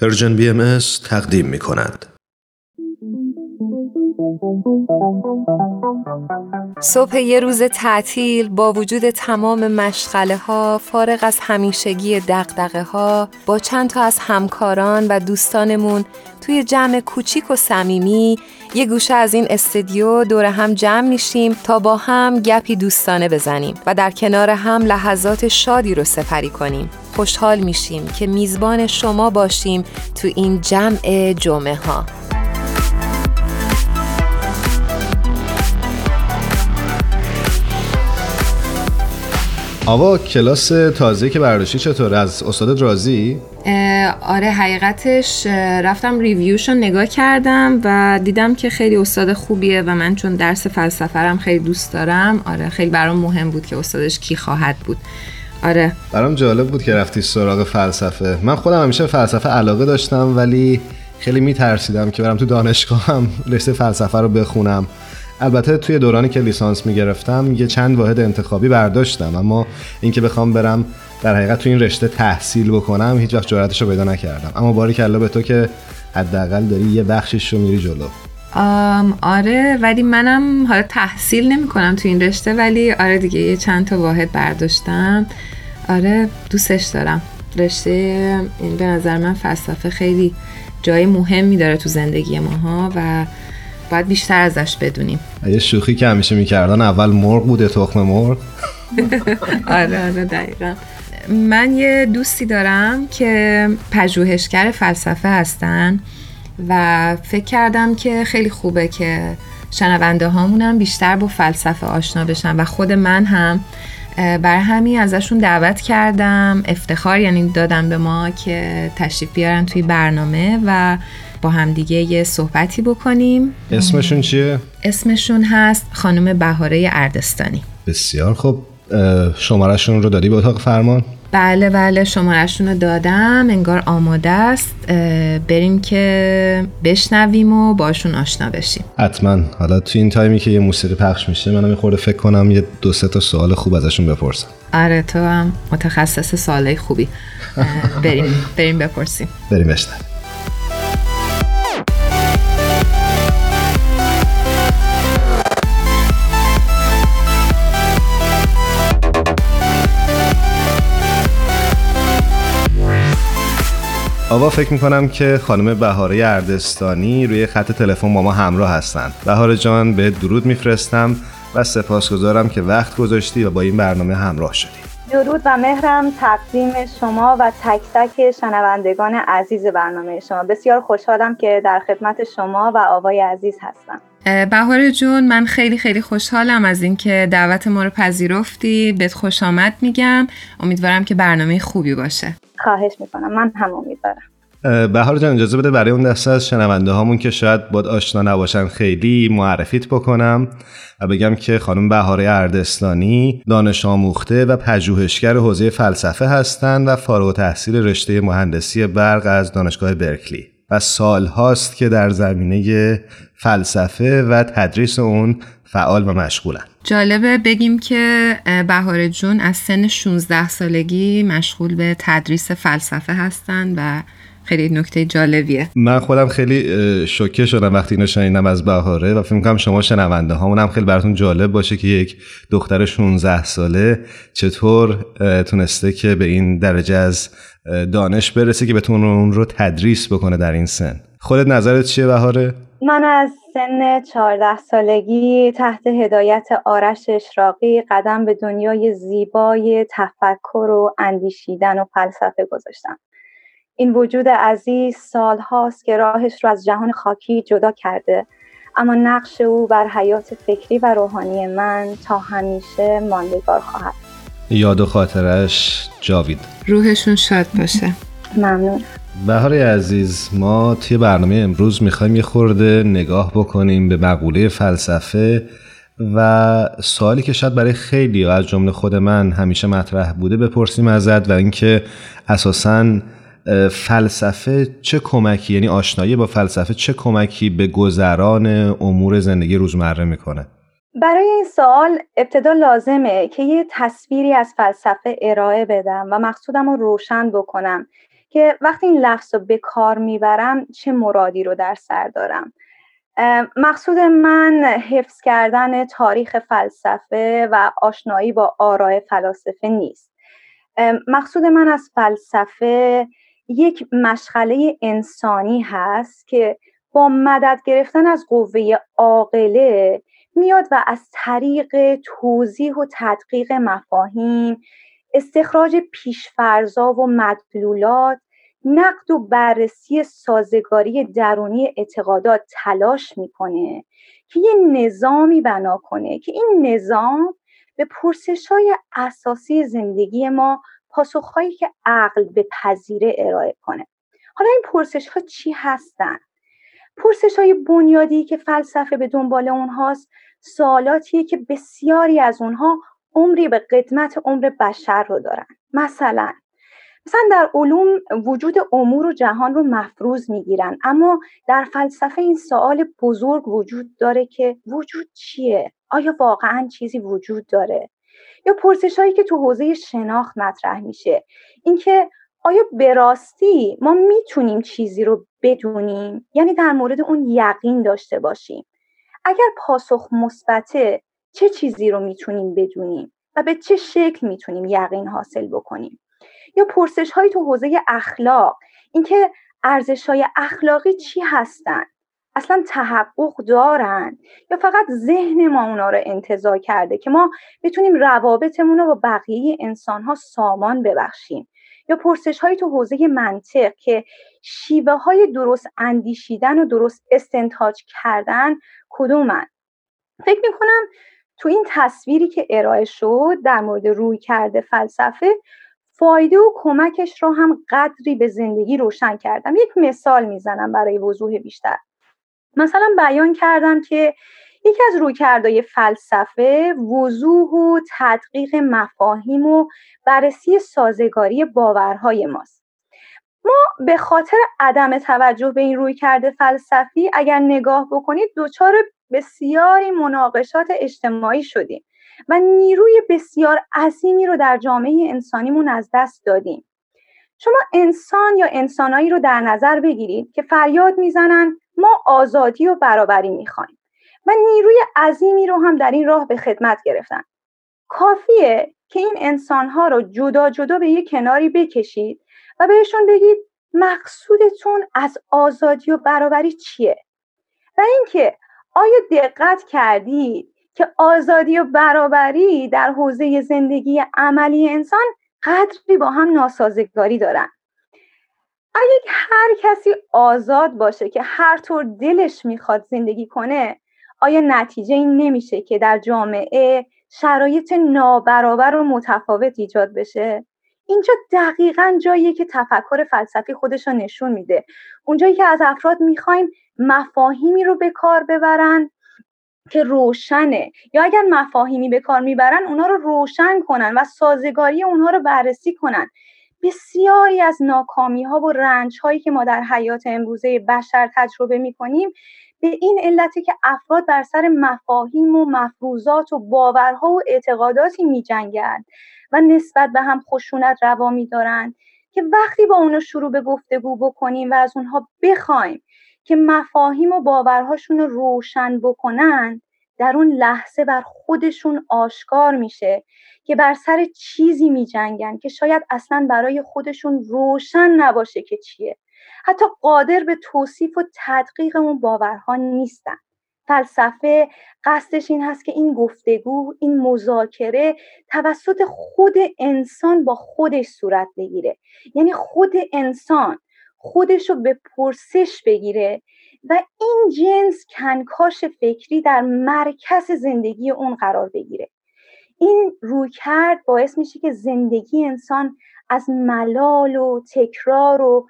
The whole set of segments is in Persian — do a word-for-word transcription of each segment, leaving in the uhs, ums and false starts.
پرژن بی ام اس تقدیم می کند. صبح یه روز تعطیل با وجود تمام مشغله ها، فارغ از همیشگی دغدغه ها، با چند تا از همکاران و دوستانمون توی جمع کوچیک و صمیمی یه گوشه از این استودیو دور هم جمع میشیم تا با هم گپی دوستانه بزنیم و در کنار هم لحظات شادی رو سپری کنیم. خوشحال میشیم که میزبان شما باشیم تو این جمع جمعه ها. آوا، کلاس تازه که برداشتی چطور؟ از استاد رازی؟ آره، حقیقتش رفتم ریویوش رو نگاه کردم و دیدم که خیلی استاد خوبیه و من چون درس فلسفه رم خیلی دوست دارم، آره خیلی برام مهم بود که استادش کی خواهد بود. آره برام جالب بود که رفتی سراغ فلسفه. من خودم همیشه فلسفه علاقه داشتم ولی خیلی میترسیدم که برم تو دانشگاه هم رشته فلسفه رو بخونم. البته توی دورانی که لیسانس میگرفتم یه چند واحد انتخابی برداشتم، اما اینکه بخوام برم در حقیقت تو این رشته تحصیل بکنم هیچ وقت جرأتش رو پیدا نکردم. اما باریکلا به تو که حداقل داری یه بخشش رو میری جلو. آره ولی منم حالا تحصیل نمی‌کنم تو این رشته، ولی آره دیگه یه چند تا واحد برداشتم. آره دوستش دارم رشته، این به نظر من فلسفه خیلی جای مهمی داره تو زندگی ماها و باید بیشتر ازش بدونیم. یه شوخی که همیشه میکردن، اول مرغ بوده تخم مرغ. آره آره دقیقا. من یه دوستی دارم که پژوهشگر فلسفه هستن و فکر کردم که خیلی خوبه که شنونده هامونم بیشتر با فلسفه آشنا بشن و خود من هم بر همین ازشون دعوت کردم، افتخار یعنی دادم به ما که تشریف بیارن توی برنامه و با هم دیگه یه صحبتی بکنیم. اسمشون چیه؟ اسمشون هست خانم بهاره اردستانی. بسیار خب، شمارهشون رو دادی به اتاق فرمان؟ بله بله، شمارهشون رو دادم، انگار آماده است. بریم که بشنویم و باشون آشنا بشیم. حتما. حالا تو این تایمی که یه موسیقی پخش میشه منم یه خورده فکر کنم یه دو سه تا سوال خوب ازشون بپرسم. آره تو هم متخصص سوالای خوبی. بریم بریم بپرسیم. بریم بشنویم. آوا، فکر میکنم که خانم بهاره اردستانی روی خط تلفن با ما همراه هستن. بهاره جان، به درود میفرستم و سپاسگزارم که وقت گذاشتی و با این برنامه همراه شدی. درود و مهرم تقدیم شما و تک تک شنوندگان عزیز برنامه شما. بسیار خوشحالم که در خدمت شما و آوای عزیز هستم. بهاره جون، من خیلی خیلی خوشحالم از اینکه دعوت ما رو پذیرفتی. بهت خوش آمد میگم. امیدوارم که برنامه خوبی باشه. خواهش میکنم، من هم امیدوارم. بهار جان، اجازه بده برای اون دسته از شنونده هامون که شاید باد آشنا نباشن خیلی معرفیت بکنم و بگم که خانم بهاره اردستانی دانش آموخته و پژوهشگر حوزه فلسفه هستند و فارغ التحصیل رشته مهندسی برق از دانشگاه برکلی و سال هاست که در زمینه فلسفه و تدریس اون فعال و مشغولن. جالبه بگیم که بهاره جون از سن شانزده سالگی مشغول به تدریس فلسفه هستن و خیلی نکته جالبیه. من خودم خیلی شوکه شدم وقتی اینو شنیدم از بهاره و فکر می‌کنم شما شنونده هامون هم خیلی براتون جالب باشه که یک دختر شانزده ساله چطور تونسته که به این درجه از دانش برسه که بتونه اون رو تدریس بکنه در این سن. خودت نظرت چیه بهاره؟ من از سن چهارده سالگی تحت هدایت آرش اشراقی قدم به دنیای زیبای تفکر و اندیشیدن و فلسفه گذاشتم. این وجود عزیز سال هاست که راهش رو از جهان خاکی جدا کرده، اما نقش او بر حیات فکری و روحانی من تا همیشه ماندگار خواهد. یاد و خاطرش جاوید. روحشون شاد باشه. ممنون. بهاره عزیز، ما توی برنامه امروز میخوایم یه خورده نگاه بکنیم به مقوله فلسفه و سوالی که شاید برای خیلی از جمله خود من همیشه مطرح بوده بپرسیم ازت و اینکه اساساً فلسفه چه کمکی، یعنی آشنایی با فلسفه چه کمکی به گذران امور زندگی روزمره میکنه؟ برای این سوال ابتدا لازمه که یه تصویری از فلسفه ارائه بدم و مقصودم رو روشن بکنم که وقتی این لفظ رو به کار میبرم چه مرادی رو در سر دارم. مقصود من حفظ کردن تاریخ فلسفه و آشنایی با آراء فلاسفه نیست. مقصود من از فلسفه یک مشغله انسانی هست که با مدد گرفتن از قوه عاقله میاد و از طریق توضیح و تدقیق مفاهیم، استخراج پیشفرض‌ها و مدلولات، نقد و بررسی سازگاری درونی اعتقادات تلاش میکنه که یه نظامی بنا کنه که این نظام به پرسش‌های اساسی زندگی ما پاسخ‌هایی که عقل به پذیره ارائه کنه. حالا این پرسش‌ها چی هستن؟ پرسش‌های بنیادی که فلسفه به دنبال اونهاست، سوالاتیه که بسیاری از اونها عمری به قدمت عمر بشر رو دارن. مثلا مثلا در علوم وجود امور و جهان رو مفروض میگیرن، اما در فلسفه این سوال بزرگ وجود داره که وجود چیه؟ آیا واقعاً چیزی وجود داره؟ یا پرسش‌هایی که تو حوزه شناخت مطرح میشه، اینکه آیا به راستی ما میتونیم چیزی رو بدونیم؟ یعنی در مورد اون یقین داشته باشیم. اگر پاسخ مثبته، چه چیزی رو میتونیم بدونیم و به چه شکل میتونیم یقین حاصل بکنیم؟ یا پرسش هایی تو حوزه اخلاق، اینکه ارزش های اخلاقی چی هستن؟ اصلا تحقق دارن یا فقط ذهن ما اونا رو انتزاع کرده که ما بتونیم روابطمون رو با بقیه انسان ها سامان ببخشیم؟ یا پرسش هایی تو حوزه منطق که شیوه های درست اندیشیدن و درست استنتاج کردن کدومن؟ فکر میکنم تو این تصویری که ارائه شد در مورد روی کرده فلسفه، فایده و کمکش رو هم قدری به زندگی روشن کردم. یک مثال میزنم برای وضوح بیشتر. مثلا بیان کردم که یکی از رویکردهای فلسفه وضوح و تدقیق مفاهیم و بررسی سازگاری باورهای ماست. ما به خاطر عدم توجه به این رویکرد فلسفی اگر نگاه بکنید دچار بسیاری مناقشات اجتماعی شدیم و نیروی بسیار عظیمی رو در جامعه انسانیمون از دست دادیم. شما انسان یا انسانایی رو در نظر بگیرید که فریاد میزنن ما آزادی و برابری میخوایم و نیروی عظیمی رو هم در این راه به خدمت گرفتن. کافیه که این انسانها رو جدا جدا به یک کناری بکشید و بهشون بگید مقصودتون از آزادی و برابری چیه؟ و اینکه آیا دقت کردید که آزادی و برابری در حوزه زندگی عملی انسان قدری با هم ناسازگاری دارن؟ اگه هر کسی آزاد باشه که هر طور دلش میخواد زندگی کنه، آیا نتیجه این نمیشه که در جامعه شرایط نابرابر و متفاوت ایجاد بشه؟ اینجا دقیقاً جاییه که تفکر فلسفی خودش رو نشون میده. اونجایی که از افراد میخوایم مفاهیمی رو به کار ببرن که روشنه، یا اگر مفاهیمی به کار میبرن اونا رو روشن کنن و سازگاری اونها رو بررسی کنن. بسیاری از ناکامی‌ها و رنج‌هایی که ما در حیات امروزه بشر تجربه می‌کنیم به این علته که افراد بر سر مفاهیم و مفروضات و باورها و اعتقاداتی می‌جنگند و نسبت به هم خشونت روا می‌دارند که وقتی با اونا شروع به گفتگو بکنیم و از اونها بخوایم که مفاهیم و باورهاشون رو روشن بکنن، در اون لحظه بر خودشون آشکار میشه که بر سر چیزی میجنگن که شاید اصلا برای خودشون روشن نباشه که چیه، حتی قادر به توصیف و تدقیق اون باورها نیستن. فلسفه قصدش این هست که این گفتگو، این مذاکره توسط خود انسان با خودش صورت بگیره، یعنی خود انسان خودشو به پرسش بگیره و این جنس کنکاش فکری در مرکز زندگی اون قرار بگیره. این رویکرد باعث میشه که زندگی انسان از ملال و تکرار و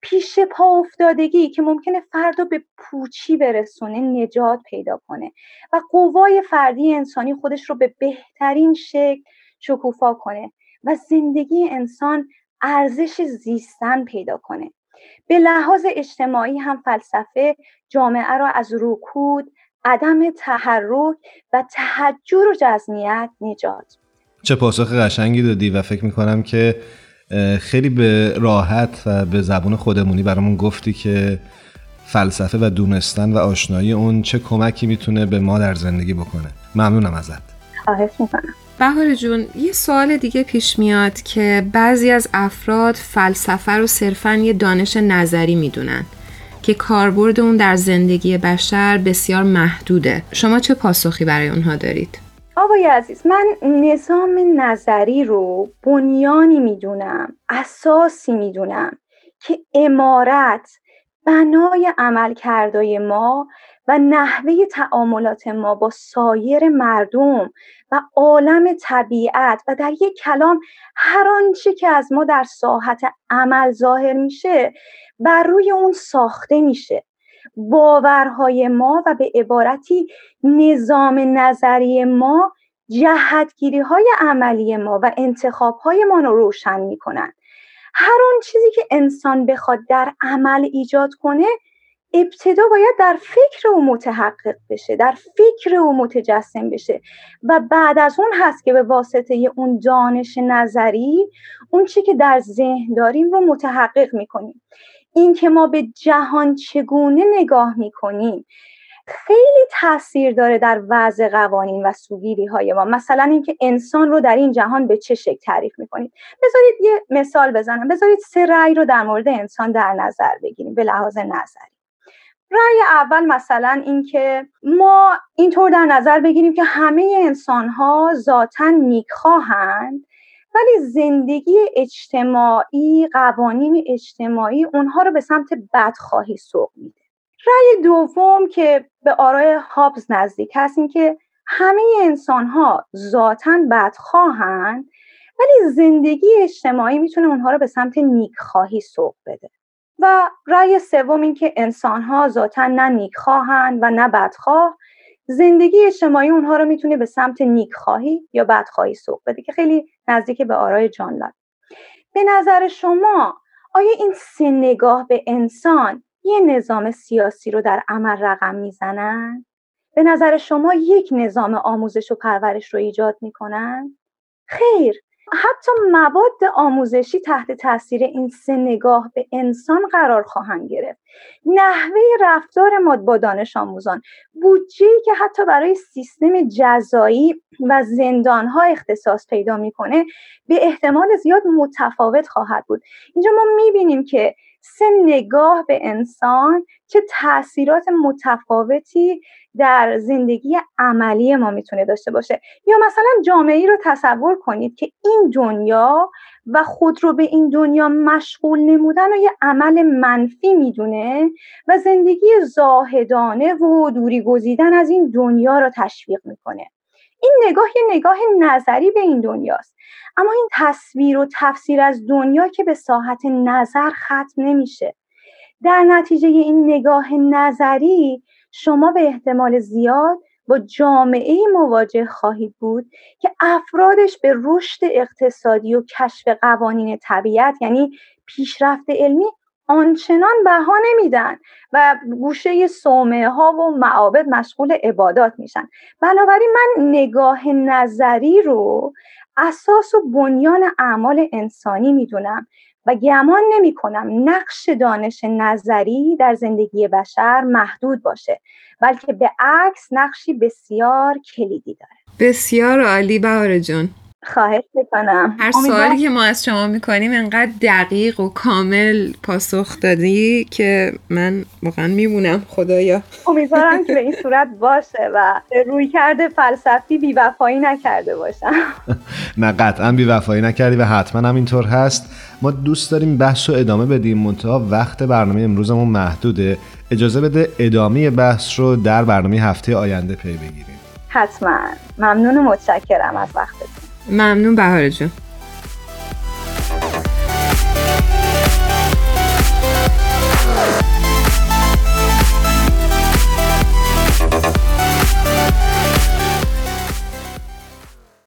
پیش پا افتادگی که ممکنه فرد رو به پوچی برسونه نجات پیدا کنه و قوای فردی انسانی خودش رو به بهترین شکل شکوفا کنه و زندگی انسان ارزش زیستن پیدا کنه. به لحاظ اجتماعی هم فلسفه جامعه را از رکود، عدم تحرک و تحجر و جزمیت نجات. چه پاسخ قشنگی دادی و فکر میکنم که خیلی به راحت و به زبون خودمونی برامون گفتی که فلسفه و دونستن و آشنایی اون چه کمکی میتونه به ما در زندگی بکنه. ممنونم ازت. خواهش میکنم. بهاره جون، یه سوال دیگه پیش میاد که بعضی از افراد فلسفه رو صرفاً یه دانش نظری میدونن که کاربرد اون در زندگی بشر بسیار محدوده. شما چه پاسخی برای اونها دارید؟ آقای عزیز، من نظام نظری رو بنیانی میدونم، اساسی میدونم که عمارت بنای عملکردهای ما و نحوه تعاملات ما با سایر مردم و عالم طبیعت و در یک کلام هر آنچه که از ما در ساحت عمل ظاهر میشه بر روی اون ساخته میشه. باورهای ما و به عبارتی نظام نظری ما جهتگیری‌های عملی ما و انتخاب‌های ما رو روشن می‌کنن. هر اون چیزی که انسان بخواد در عمل ایجاد کنه ابتدا باید در فکر او متحقق بشه، در فکر او متجسم بشه و بعد از اون هست که به واسطه اون دانش نظری اون چی که در ذهن داریم رو متحقق می‌کنیم. این که ما به جهان چگونه نگاه میکنیم خیلی تاثیر داره در وضع قوانین و سوگیری های ما. مثلا اینکه انسان رو در این جهان به چه شکل تعریف میکنیم. بذارید یه مثال بزنم. بذارید سه رأی رو در مورد انسان در نظر بگیریم به لحاظ نظری. رأی اول مثلا اینکه ما اینطور در نظر بگیریم که همه انسان ها ذاتاً نیکخواهند، ولی زندگی اجتماعی، قوانین اجتماعی اونها رو به سمت بدخواهی سوق میده. رأی دوم که به آرای هابز نزدیک هست این که همه انسان‌ها ذاتاً بدخواهند، ولی زندگی اجتماعی میتونه اونها رو به سمت نیکخواهی سوق بده. و رأی سوم این که انسان‌ها ذاتاً نه نیکخواهند و نه بدخواه، زندگی اجتماعی اونها رو میتونه به سمت نیکخواهی یا بدخواهی سوق بده که خیلی نزدیک به آرای جان لاک. به نظر شما آیا این سه نگاه به انسان یه نظام سیاسی رو در عمل رقم میزنن؟ به نظر شما یک نظام آموزش و پرورش رو ایجاد میکنن؟ خیر، حتی مواد آموزشی تحت تاثیر این سه نگاه به انسان قرار خواهند گرفت. نحوه رفتار ما با دانش آموزان، بودجه‌ای که حتی برای سیستم جزایی و زندان‌ها اختصاص پیدا می‌کنه به احتمال زیاد متفاوت خواهد بود. اینجا ما می‌بینیم که سه نگاه به انسان چه تأثیرات متفاوتی در زندگی عملی ما میتونه داشته باشه. یا مثلا جامعه‌ای رو تصور کنید که این دنیا و خود رو به این دنیا مشغول نمودن و یه عمل منفی میدونه و زندگی زاهدانه و دوری گزیدن از این دنیا رو تشویق میکنه. این نگاه یه نگاه نظری به این دنیاست، اما این تصویر و تفسیر از دنیا که به ساحت نظر ختم نمیشه. در نتیجه این نگاه نظری شما به احتمال زیاد با جامعه‌ای مواجه خواهید بود که افرادش به رشد اقتصادی و کشف قوانین طبیعت یعنی پیشرفت علمی آنچنان بها نمیدن و گوشه صومعه ها و معابد مشغول عبادات میشن. بنابراین من نگاه نظری رو اساس و بنیان اعمال انسانی میدونم و گمان نمی کنم نقش دانش نظری در زندگی بشر محدود باشه، بلکه به عکس نقشی بسیار کلیدی داره. بسیار عالی بهاره جون. خواهش میکنم. هر سوالی که ما از شما میکنیم انقدر دقیق و کامل پاسخ دادی که من واقعا میمونم خدایا. امیدوارم که به این صورت باشه و رویکرد فلسفی بی‌وفایی نکرده باشم. نه قطعا بی‌وفایی نکردی و حتما هم اینطور هست. ما دوست داریم بحث رو ادامه بدیم، منتها وقت برنامه امروزمون محدوده. اجازه بده ادامه بحث رو در برنامه هفته آینده پی بگیریم. حتما. ممنون و متشکرم از وقتتون. ممنون بهاره جون.